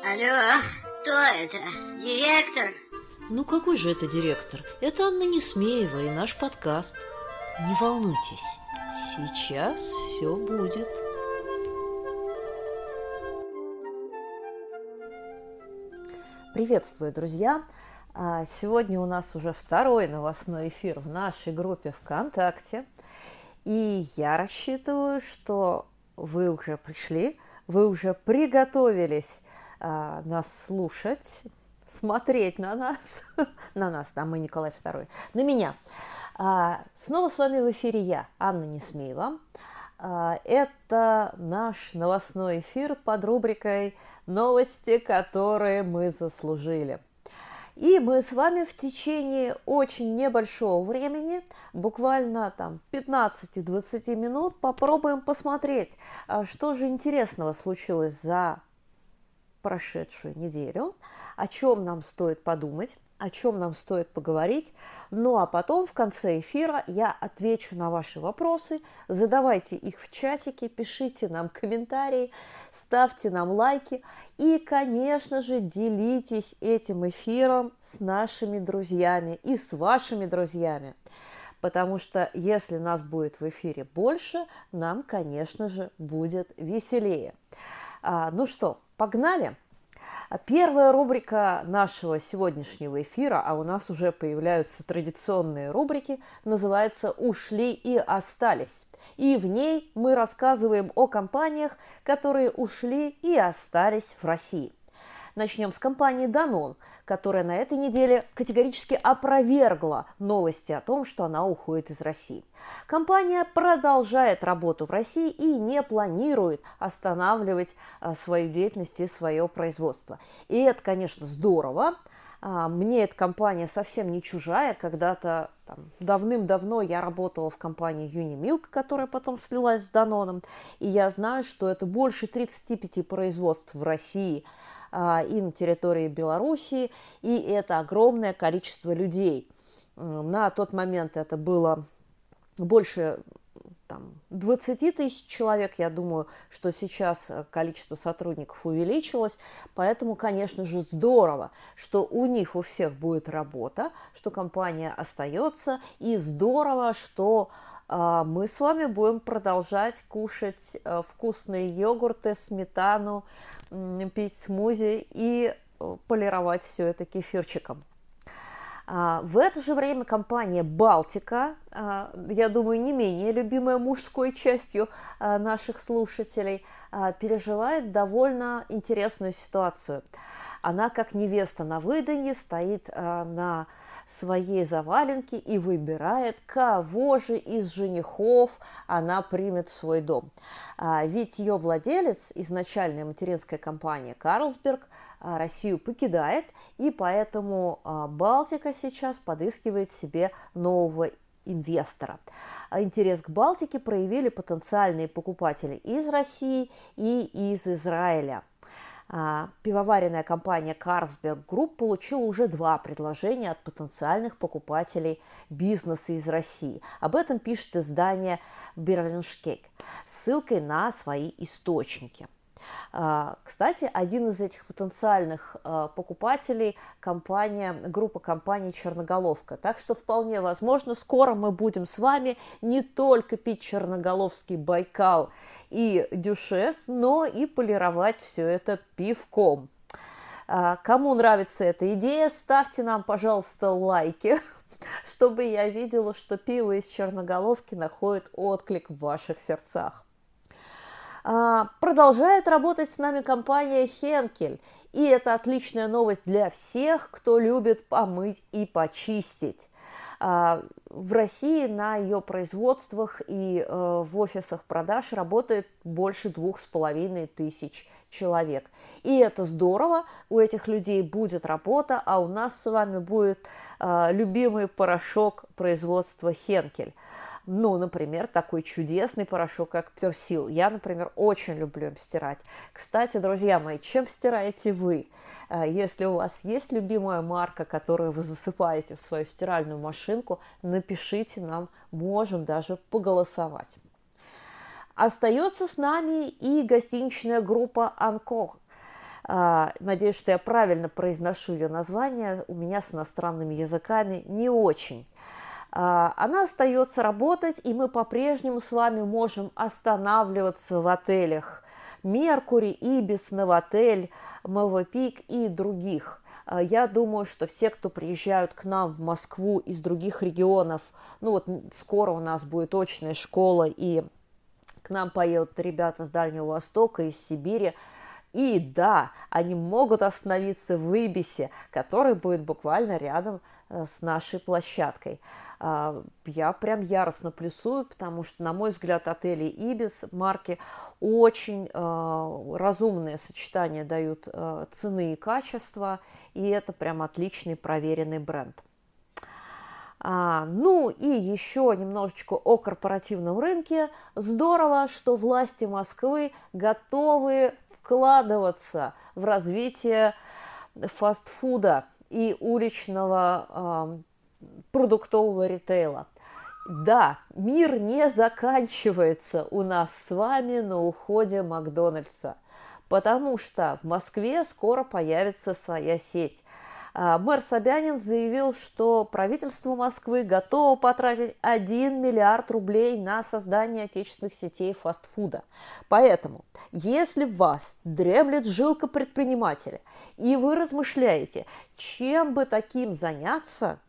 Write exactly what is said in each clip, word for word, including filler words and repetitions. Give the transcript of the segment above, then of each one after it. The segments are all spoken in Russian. Алло, кто это? Директор? Ну какой же это директор? Это Анна Несмеева и наш подкаст. Не волнуйтесь, сейчас все будет. Приветствую, друзья! Сегодня у нас уже второй новостной эфир в нашей группе ВКонтакте. И я рассчитываю, что вы уже пришли, вы уже приготовились нас слушать, смотреть на нас, на нас, там мы Николай второй, на меня. Снова с вами в эфире я, Анна Несмеева. Это наш новостной эфир под рубрикой «Новости, которые мы заслужили». И мы с вами в течение очень небольшого времени, буквально там пятнадцать-двадцать минут, попробуем посмотреть, что же интересного случилось за прошедшую неделю, о чем нам стоит подумать, о чем нам стоит поговорить. Ну а потом в конце эфира я отвечу на ваши вопросы. Задавайте их в чатике, пишите нам комментарии, ставьте нам лайки и, конечно же, делитесь этим эфиром с нашими друзьями и с вашими друзьями. Потому что если нас будет в эфире больше, нам, конечно же, будет веселее. А, ну что, погнали! Первая рубрика нашего сегодняшнего эфира, а у нас уже появляются традиционные рубрики, называется «Ушли и остались». И в ней мы рассказываем о компаниях, которые ушли и остались в России. Начнем с компании Danone, которая на этой неделе категорически опровергла новости о том, что она уходит из России. Компания продолжает работу в России и не планирует останавливать свою деятельность и свое производство. И это, конечно, здорово. Мне эта компания совсем не чужая. Когда-то там, давным-давно я работала в компании Unimilk, которая потом слилась с Danone. И я знаю, что это больше тридцати пяти производств в России и на территории Белоруссии, и это огромное количество людей. На тот момент это было больше там, двадцати тысяч человек, я думаю, что сейчас количество сотрудников увеличилось, поэтому, конечно же, здорово, что у них у всех будет работа, что компания остается, и здорово, что э, мы с вами будем продолжать кушать э, вкусные йогурты, сметану, пить смузи и полировать все это кефирчиком. В это же время компания «Балтика», я думаю, не менее любимая мужской частью наших слушателей, переживает довольно интересную ситуацию. Она, как невеста на выданье, стоит на своей заваленке и выбирает, кого же из женихов она примет в свой дом. А, ведь ее владелец, изначальная материнская компания Carlsberg, а, Россию покидает, и поэтому а, Балтика сейчас подыскивает себе нового инвестора. Интерес к Балтике проявили потенциальные покупатели из России и из Израиля. Пивоваренная компания Carlsberg Group получила уже два предложения от потенциальных покупателей бизнеса из России. Об этом пишет издание «Берлиншкейк» с ссылкой на свои источники. Кстати, один из этих потенциальных покупателей – компания, группа компаний «Черноголовка». Так что вполне возможно, скоро мы будем с вами не только пить черноголовский «Байкал» и дюшес, но и полировать все это пивком. Кому нравится эта идея, ставьте нам, пожалуйста, лайки, чтобы я видела, что пиво из черноголовки находит отклик в ваших сердцах. Продолжает работать с нами компания «Хенкель». И И это отличная новость для всех, кто любит помыть и почистить. В России на ее производствах и в офисах продаж работает больше двух с половиной тысяч человек. И это здорово, у этих людей будет работа, а у нас с вами будет любимый порошок производства Хенкель. Ну, например, такой чудесный порошок, как Персил. Я, например, очень люблю им стирать. Кстати, друзья мои, чем стираете вы? Если у вас есть любимая марка, которую вы засыпаете в свою стиральную машинку, напишите нам, можем даже поголосовать. Остается с нами и гостиничная группа «Анкор». Надеюсь, что я правильно произношу ее название. У меня с иностранными языками не очень. Она остается работать, и мы по-прежнему с вами можем останавливаться в отелях «Меркури», «Ибис», «Новотель», «Мовопик» и других. Я думаю, что все, кто приезжают к нам в Москву из других регионов, ну вот скоро у нас будет очная школа, и к нам поедут ребята с Дальнего Востока, из Сибири. И да, они могут остановиться в Ибисе, который будет буквально рядом с нашей площадкой. Я прям яростно плюсую, потому что, на мой взгляд, отели «Ибис» марки очень э, разумное сочетание дают э, цены и качества, и это прям отличный проверенный бренд. А, ну и еще немножечко о корпоративном рынке. Здорово, что власти Москвы готовы вкладываться в развитие фастфуда и уличного э, продуктового ритейла. Да, мир не заканчивается у нас с вами на уходе Макдональдса, потому что в Москве скоро появится своя сеть. Э, мэр Собянин заявил, что правительство Москвы готово потратить один миллиард рублей на создание отечественных сетей фастфуда. Поэтому, если в вас дремлет жилка предпринимателя, и вы размышляете, чем бы таким заняться,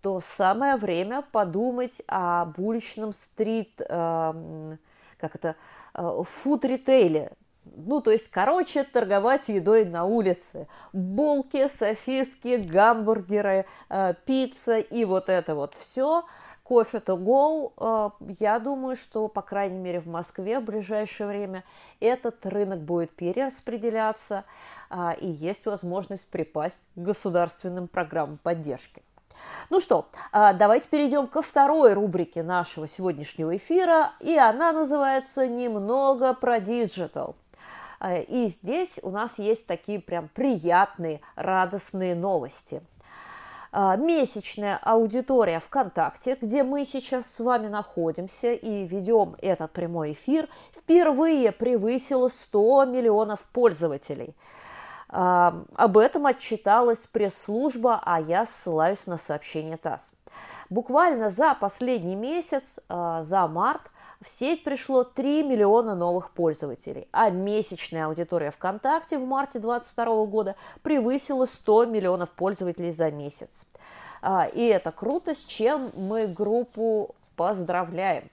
то самое время подумать об уличном стрит, э, как это, э, фуд-ритейле. Ну, то есть, короче, торговать едой на улице. Булки, сосиски, гамбургеры, э, пицца и вот это вот все. Кофе to go, э, я думаю, что, по крайней мере, в Москве в ближайшее время этот рынок будет перераспределяться. И есть возможность припасть к государственным программам поддержки. Ну что, давайте перейдем ко второй рубрике нашего сегодняшнего эфира, и она называется «Немного про диджитал». И здесь у нас есть такие прям приятные, радостные новости. Месячная аудитория ВКонтакте, где мы сейчас с вами находимся и ведем этот прямой эфир, впервые превысила сто миллионов пользователей. Об этом отчиталась пресс-служба, а я ссылаюсь на сообщение ТАСС. Буквально за последний месяц, за март, в сеть пришло три миллиона новых пользователей, а месячная аудитория ВКонтакте в марте две тысячи двадцать второго года превысила сто миллионов пользователей за месяц. И это круто, с чем мы группу поздравляем.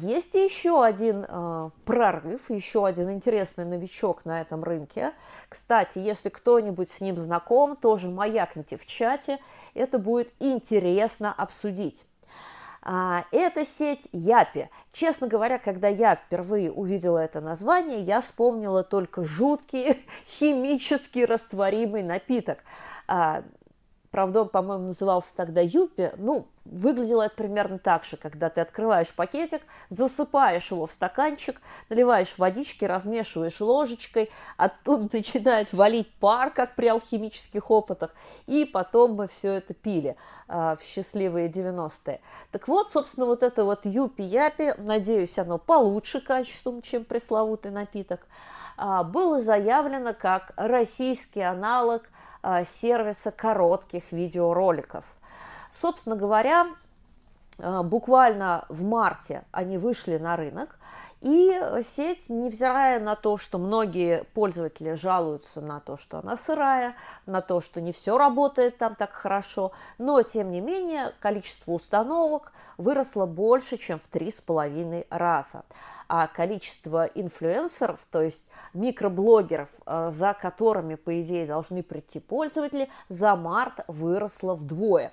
Есть еще один э, прорыв, еще один интересный новичок на этом рынке. Кстати, если кто-нибудь с ним знаком, тоже маякните в чате, это будет интересно обсудить. А, это сеть Япи. Честно говоря, когда я впервые увидела это название, я вспомнила только жуткий химически растворимый напиток. А, Правда, он, по-моему, назывался тогда Юпи. Ну, выглядело это примерно так же, когда ты открываешь пакетик, засыпаешь его в стаканчик, наливаешь водички, размешиваешь ложечкой, оттуда начинает валить пар, как при алхимических опытах, и потом мы все это пили э, в счастливые девяностые. Так вот, собственно, вот это вот Юпи-Япи, надеюсь, оно получше качеством, чем пресловутый напиток, э, было заявлено как российский аналог сервиса коротких видеороликов. Собственно говоря, буквально в марте они вышли на рынок, И сеть, невзирая на то, что многие пользователи жалуются на то, что она сырая, на то, что не все работает там так хорошо, но, тем не менее, количество установок выросло больше, чем в три с половиной раза. А количество инфлюенсеров, то есть микроблогеров, за которыми, по идее, должны прийти пользователи, за март выросло вдвое.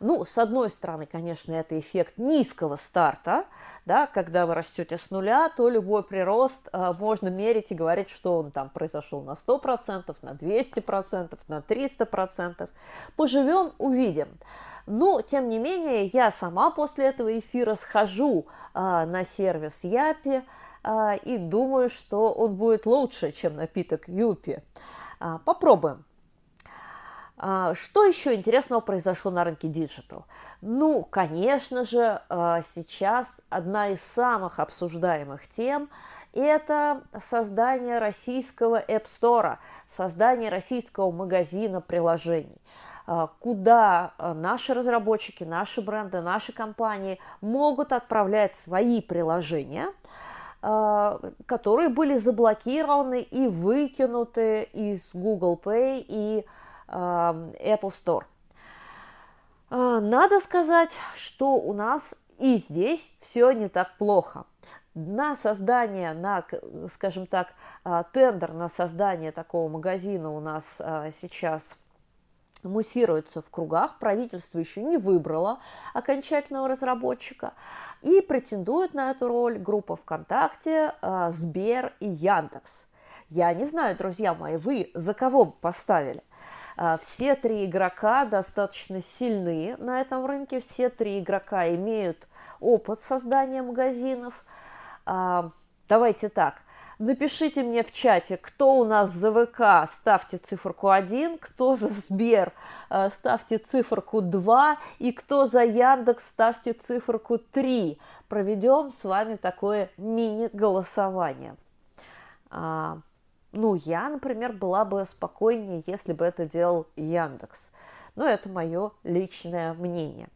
Ну, с одной стороны, конечно, это эффект низкого старта, да, когда вы растете с нуля, то любой прирост а, можно мерить и говорить, что он там произошел на сто процентов, на двести процентов, на триста процентов. Поживем, увидим. Но, тем не менее, я сама после этого эфира схожу а, на сервис Япи а, и думаю, что он будет лучше, чем напиток Юпи. А, попробуем. Что еще интересного произошло на рынке диджитал? Ну, конечно же, сейчас одна из самых обсуждаемых тем – это создание российского App Store, создание российского магазина приложений, куда наши разработчики, наши бренды, наши компании могут отправлять свои приложения, которые были заблокированы и выкинуты из Google Pay и Apple Store. Надо сказать, что у нас и здесь все не так плохо. На создание, на, скажем так, тендер на создание такого магазина у нас сейчас муссируется в кругах. Правительство еще не выбрало окончательного разработчика. И претендует на эту роль группа ВКонтакте, Сбер и Яндекс. Я не знаю, друзья мои, вы за кого бы поставили? Все три игрока достаточно сильны на этом рынке, все три игрока имеют опыт создания магазинов. Давайте так, напишите мне в чате, кто у нас за ВК, ставьте циферку один, кто за Сбер, ставьте циферку два, и кто за Яндекс, ставьте циферку три. Проведем с вами такое мини-голосование. Ну, я, например, была бы спокойнее, если бы это делал Яндекс. Но это мое личное мнение.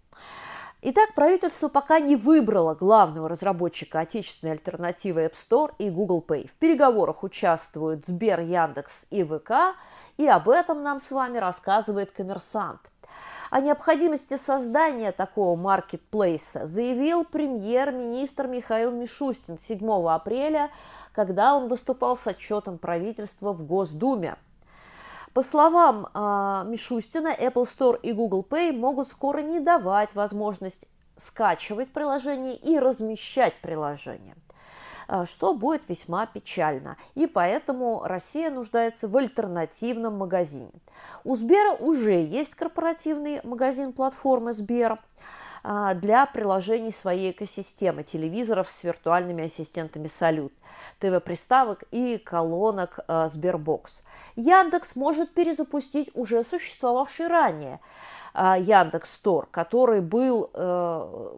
Итак, правительство пока не выбрало главного разработчика отечественной альтернативы App Store и Google Pay. В переговорах участвуют Сбер, Яндекс и ВК, и об этом нам с вами рассказывает «Коммерсант». О необходимости создания такого маркетплейса заявил премьер-министр Михаил Мишустин седьмого апреля, когда он выступал с отчетом правительства в Госдуме. По словам э, Мишустина, Apple Store и Google Pay могут скоро не давать возможность скачивать приложение и размещать приложение, что будет весьма печально, и поэтому Россия нуждается в альтернативном магазине. У Сбера уже есть корпоративный магазин платформы Сбер для приложений своей экосистемы, телевизоров с виртуальными ассистентами «Салют», ТВ-приставок и колонок «СберБокс». Яндекс может перезапустить уже существовавший ранее «Яндекс.Стор», который был э,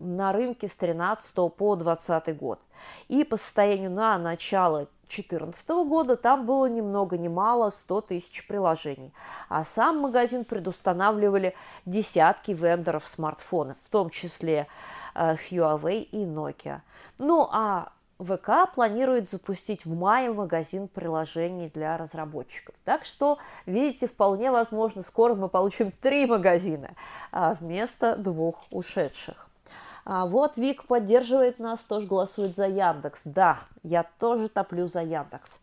на рынке с тринадцатого по двадцатый год. И по состоянию на начало две тысячи четырнадцатого года там было ни много ни мало сто тысяч приложений. А сам магазин предустанавливали десятки вендоров смартфонов, в том числе э, Huawei и Nokia. Ну а ВК планирует запустить в мае магазин приложений для разработчиков. Так что, видите, вполне возможно, скоро мы получим три магазина вместо двух ушедших. Вот Вик поддерживает нас, тоже голосует за Яндекс. Да, я тоже топлю за Яндекс.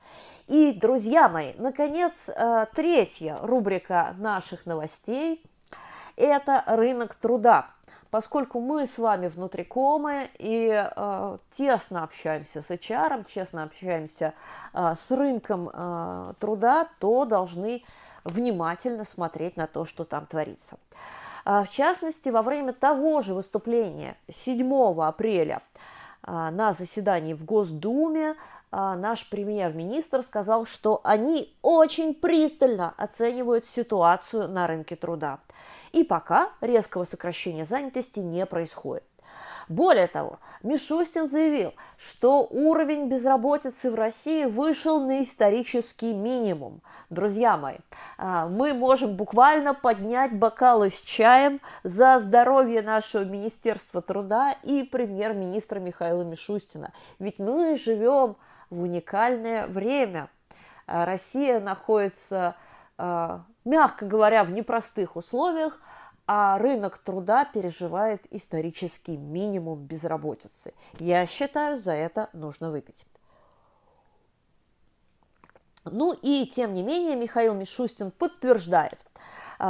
И, друзья мои, наконец, третья рубрика наших новостей – это рынок труда. Поскольку мы с вами внутрикомы и э, тесно общаемся с эйч ар, честно общаемся э, с рынком э, труда, то должны внимательно смотреть на то, что там творится. Э, в частности, во время того же выступления седьмого апреля э, на заседании в Госдуме э, наш премьер-министр сказал, что они очень пристально оценивают ситуацию на рынке труда. И пока резкого сокращения занятости не происходит. Более того, Мишустин заявил, что уровень безработицы в России вышел на исторический минимум. Друзья мои, мы можем буквально поднять бокалы с чаем за здоровье нашего Министерства труда и премьер-министра Михаила Мишустина. Ведь мы живем в уникальное время. Россия находится, мягко говоря, в непростых условиях, а рынок труда переживает исторический минимум безработицы. Я считаю, за это нужно выпить. Ну и тем не менее, Михаил Мишустин подтверждает,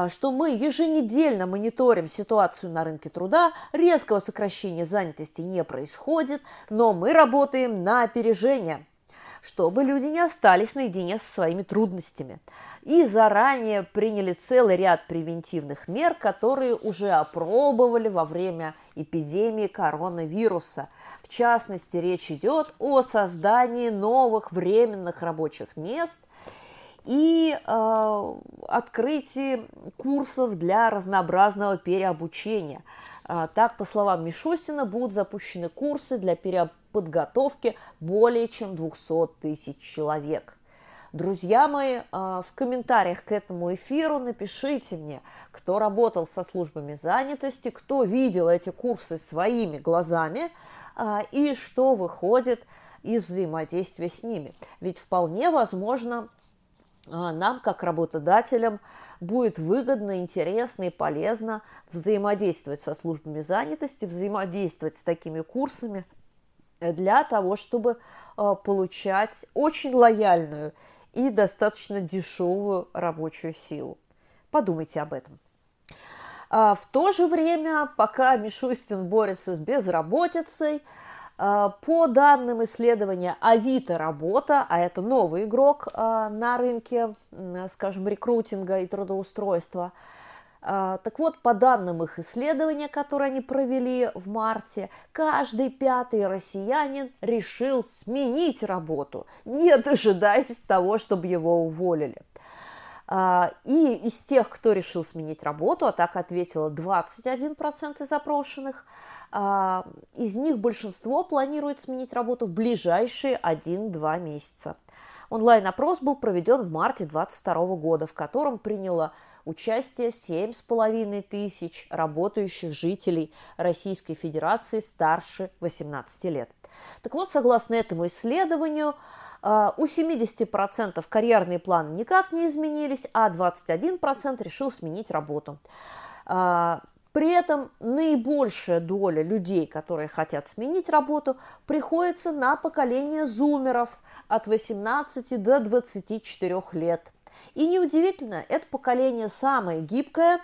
что мы еженедельно мониторим ситуацию на рынке труда, резкого сокращения занятости не происходит, но мы работаем на опережение, чтобы люди не остались наедине со своими трудностями. И заранее приняли целый ряд превентивных мер, которые уже опробовали во время эпидемии коронавируса. В частности, речь идет о создании новых временных рабочих мест и э, открытии курсов для разнообразного переобучения. Э, так, по словам Мишустина, будут запущены курсы для переподготовки более чем двухсот тысяч человек. Друзья мои, в комментариях к этому эфиру напишите мне, кто работал со службами занятости, кто видел эти курсы своими глазами и что выходит из взаимодействия с ними. Ведь вполне возможно, нам, как работодателям, будет выгодно, интересно и полезно взаимодействовать со службами занятости, взаимодействовать с такими курсами для того, чтобы получать очень лояльную и достаточно дешевую рабочую силу. Подумайте об этом. В то же время, пока Мишустин борется с безработицей, по данным исследования Авито Работа, а это новый игрок на рынке, скажем, рекрутинга и трудоустройства, так вот, по данным их исследования, которые они провели в марте, каждый пятый россиянин решил сменить работу, не дожидаясь того, чтобы его уволили. И из тех, кто решил сменить работу, а так ответило двадцать один процент из опрошенных, из них большинство планирует сменить работу в ближайшие один-два месяца. Онлайн-опрос был проведен в марте две тысячи двадцать второго года, в котором приняло участие семь с половиной тысяч работающих жителей Российской Федерации старше восемнадцати лет. Так вот, согласно этому исследованию, у семидесяти процентов карьерные планы никак не изменились, а двадцать один процент решил сменить работу. При этом наибольшая доля людей, которые хотят сменить работу, приходится на поколение зумеров от восемнадцати до двадцати четырёх лет. И неудивительно, это поколение самое гибкое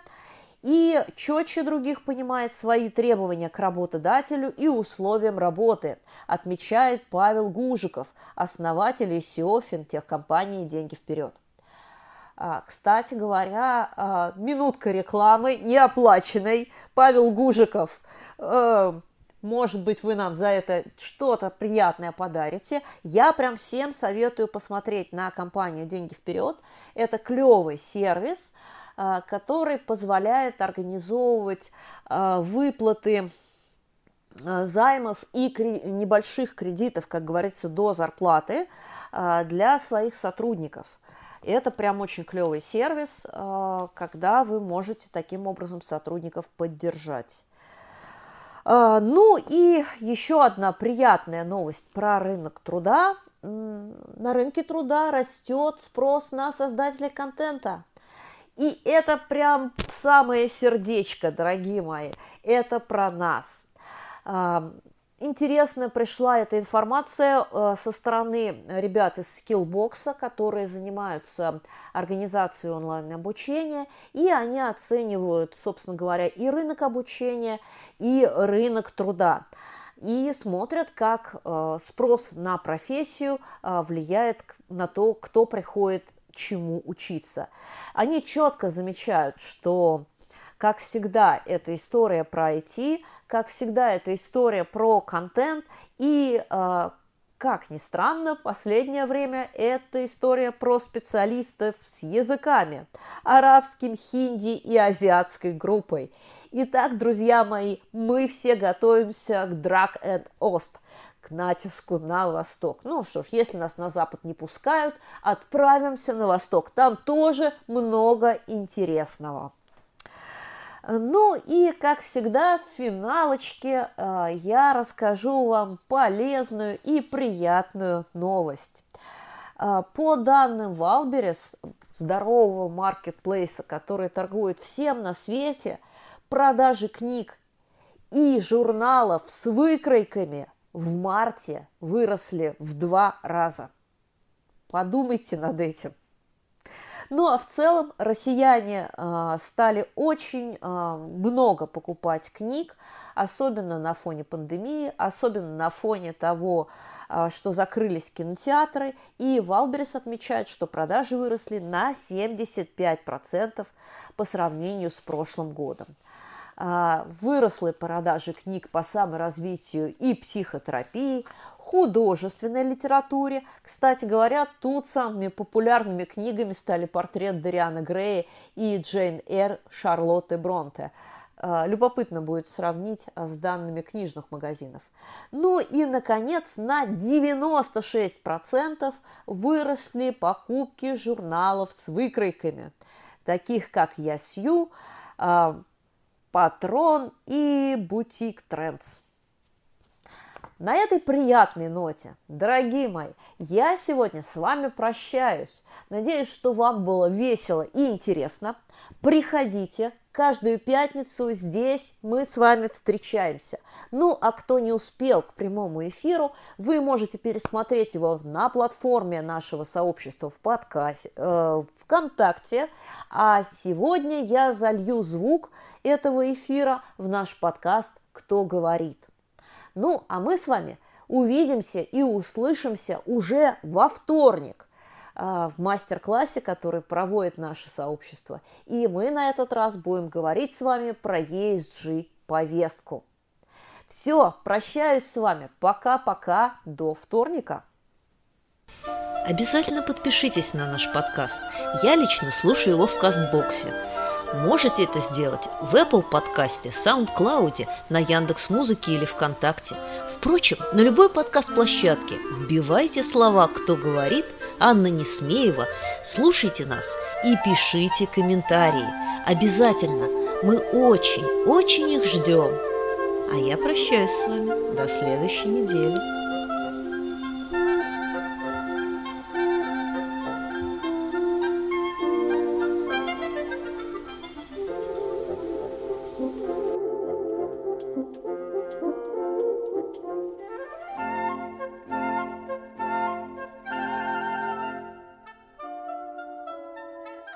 и четче других понимает свои требования к работодателю и условиям работы, отмечает Павел Гужиков, основатель и си и о финтех-компании «Деньги вперед». Кстати говоря, минутка рекламы, неоплаченной. Павел Гужиков, может быть, вы нам за это что-то приятное подарите. Я прям всем советую посмотреть на компанию «Деньги вперед». Это клевый сервис, который позволяет организовывать выплаты займов и небольших кредитов, как говорится, до зарплаты для своих сотрудников. Это прям очень клевый сервис, когда вы можете таким образом сотрудников поддержать. Ну и еще одна приятная новость про рынок труда. На рынке труда растет спрос на создателей контента. И это прям самое сердечко, дорогие мои. Это про нас. Интересно пришла эта информация со стороны ребят из SkillBox, которые занимаются организацией онлайн-обучения, и они оценивают, собственно говоря, и рынок обучения, и рынок труда, и смотрят, как спрос на профессию влияет на то, кто приходит чему учиться. Они четко замечают, что, как всегда, эта история про ай ти, как всегда, это история про контент, и, э, как ни странно, в последнее время это история про специалистов с языками, арабским, хинди и азиатской группой. Итак, друзья мои, мы все готовимся к Drag and Ost, к натиску на восток. Ну что ж, если нас на запад не пускают, отправимся на восток. Там тоже много интересного. Ну и, как всегда, в финалочке я расскажу вам полезную и приятную новость. По данным Wildberries, здорового маркетплейса, который торгует всем на свете, продажи книг и журналов с выкройками в марте выросли в два раза. Подумайте над этим. Ну, а в целом россияне э, стали очень э, много покупать книг, особенно на фоне пандемии, особенно на фоне того, э, что закрылись кинотеатры. И Wildberries отмечает, что продажи выросли на семьдесят пять процентов по сравнению с прошлым годом. Э, выросли продажи книг по саморазвитию и психотерапии, художественной литературе. Кстати говоря, тут самыми популярными книгами стали портрет Дориана Грея и Джейн Эйр Шарлотты Бронте. Любопытно будет сравнить с данными книжных магазинов. Ну и, наконец, на девяносто шесть процентов выросли покупки журналов с выкройками, таких как «Я Сью», «Патрон» и «Бутик Трендс». На этой приятной ноте, дорогие мои, я сегодня с вами прощаюсь. Надеюсь, что вам было весело и интересно. Приходите, каждую пятницу здесь мы с вами встречаемся. Ну, а кто не успел к прямому эфиру, вы можете пересмотреть его на платформе нашего сообщества в подкасте, э, ВКонтакте. А сегодня я залью звук этого эфира в наш подкаст «Кто говорит». Ну, а мы с вами увидимся и услышимся уже во вторник в мастер-классе, который проводит наше сообщество. И мы на этот раз будем говорить с вами про и эс джи-повестку. Все, прощаюсь с вами. Пока-пока, до вторника. Обязательно подпишитесь на наш подкаст. Я лично слушаю его в Кастбоксе. Можете это сделать в Apple подкасте, SoundCloud, на Яндекс.Музыке или ВКонтакте. Впрочем, на любой подкаст-площадке вбивайте слова «Кто говорит», Анна Несмеева, слушайте нас и пишите комментарии. Обязательно! Мы очень-очень их ждем. А я прощаюсь с вами до следующей недели.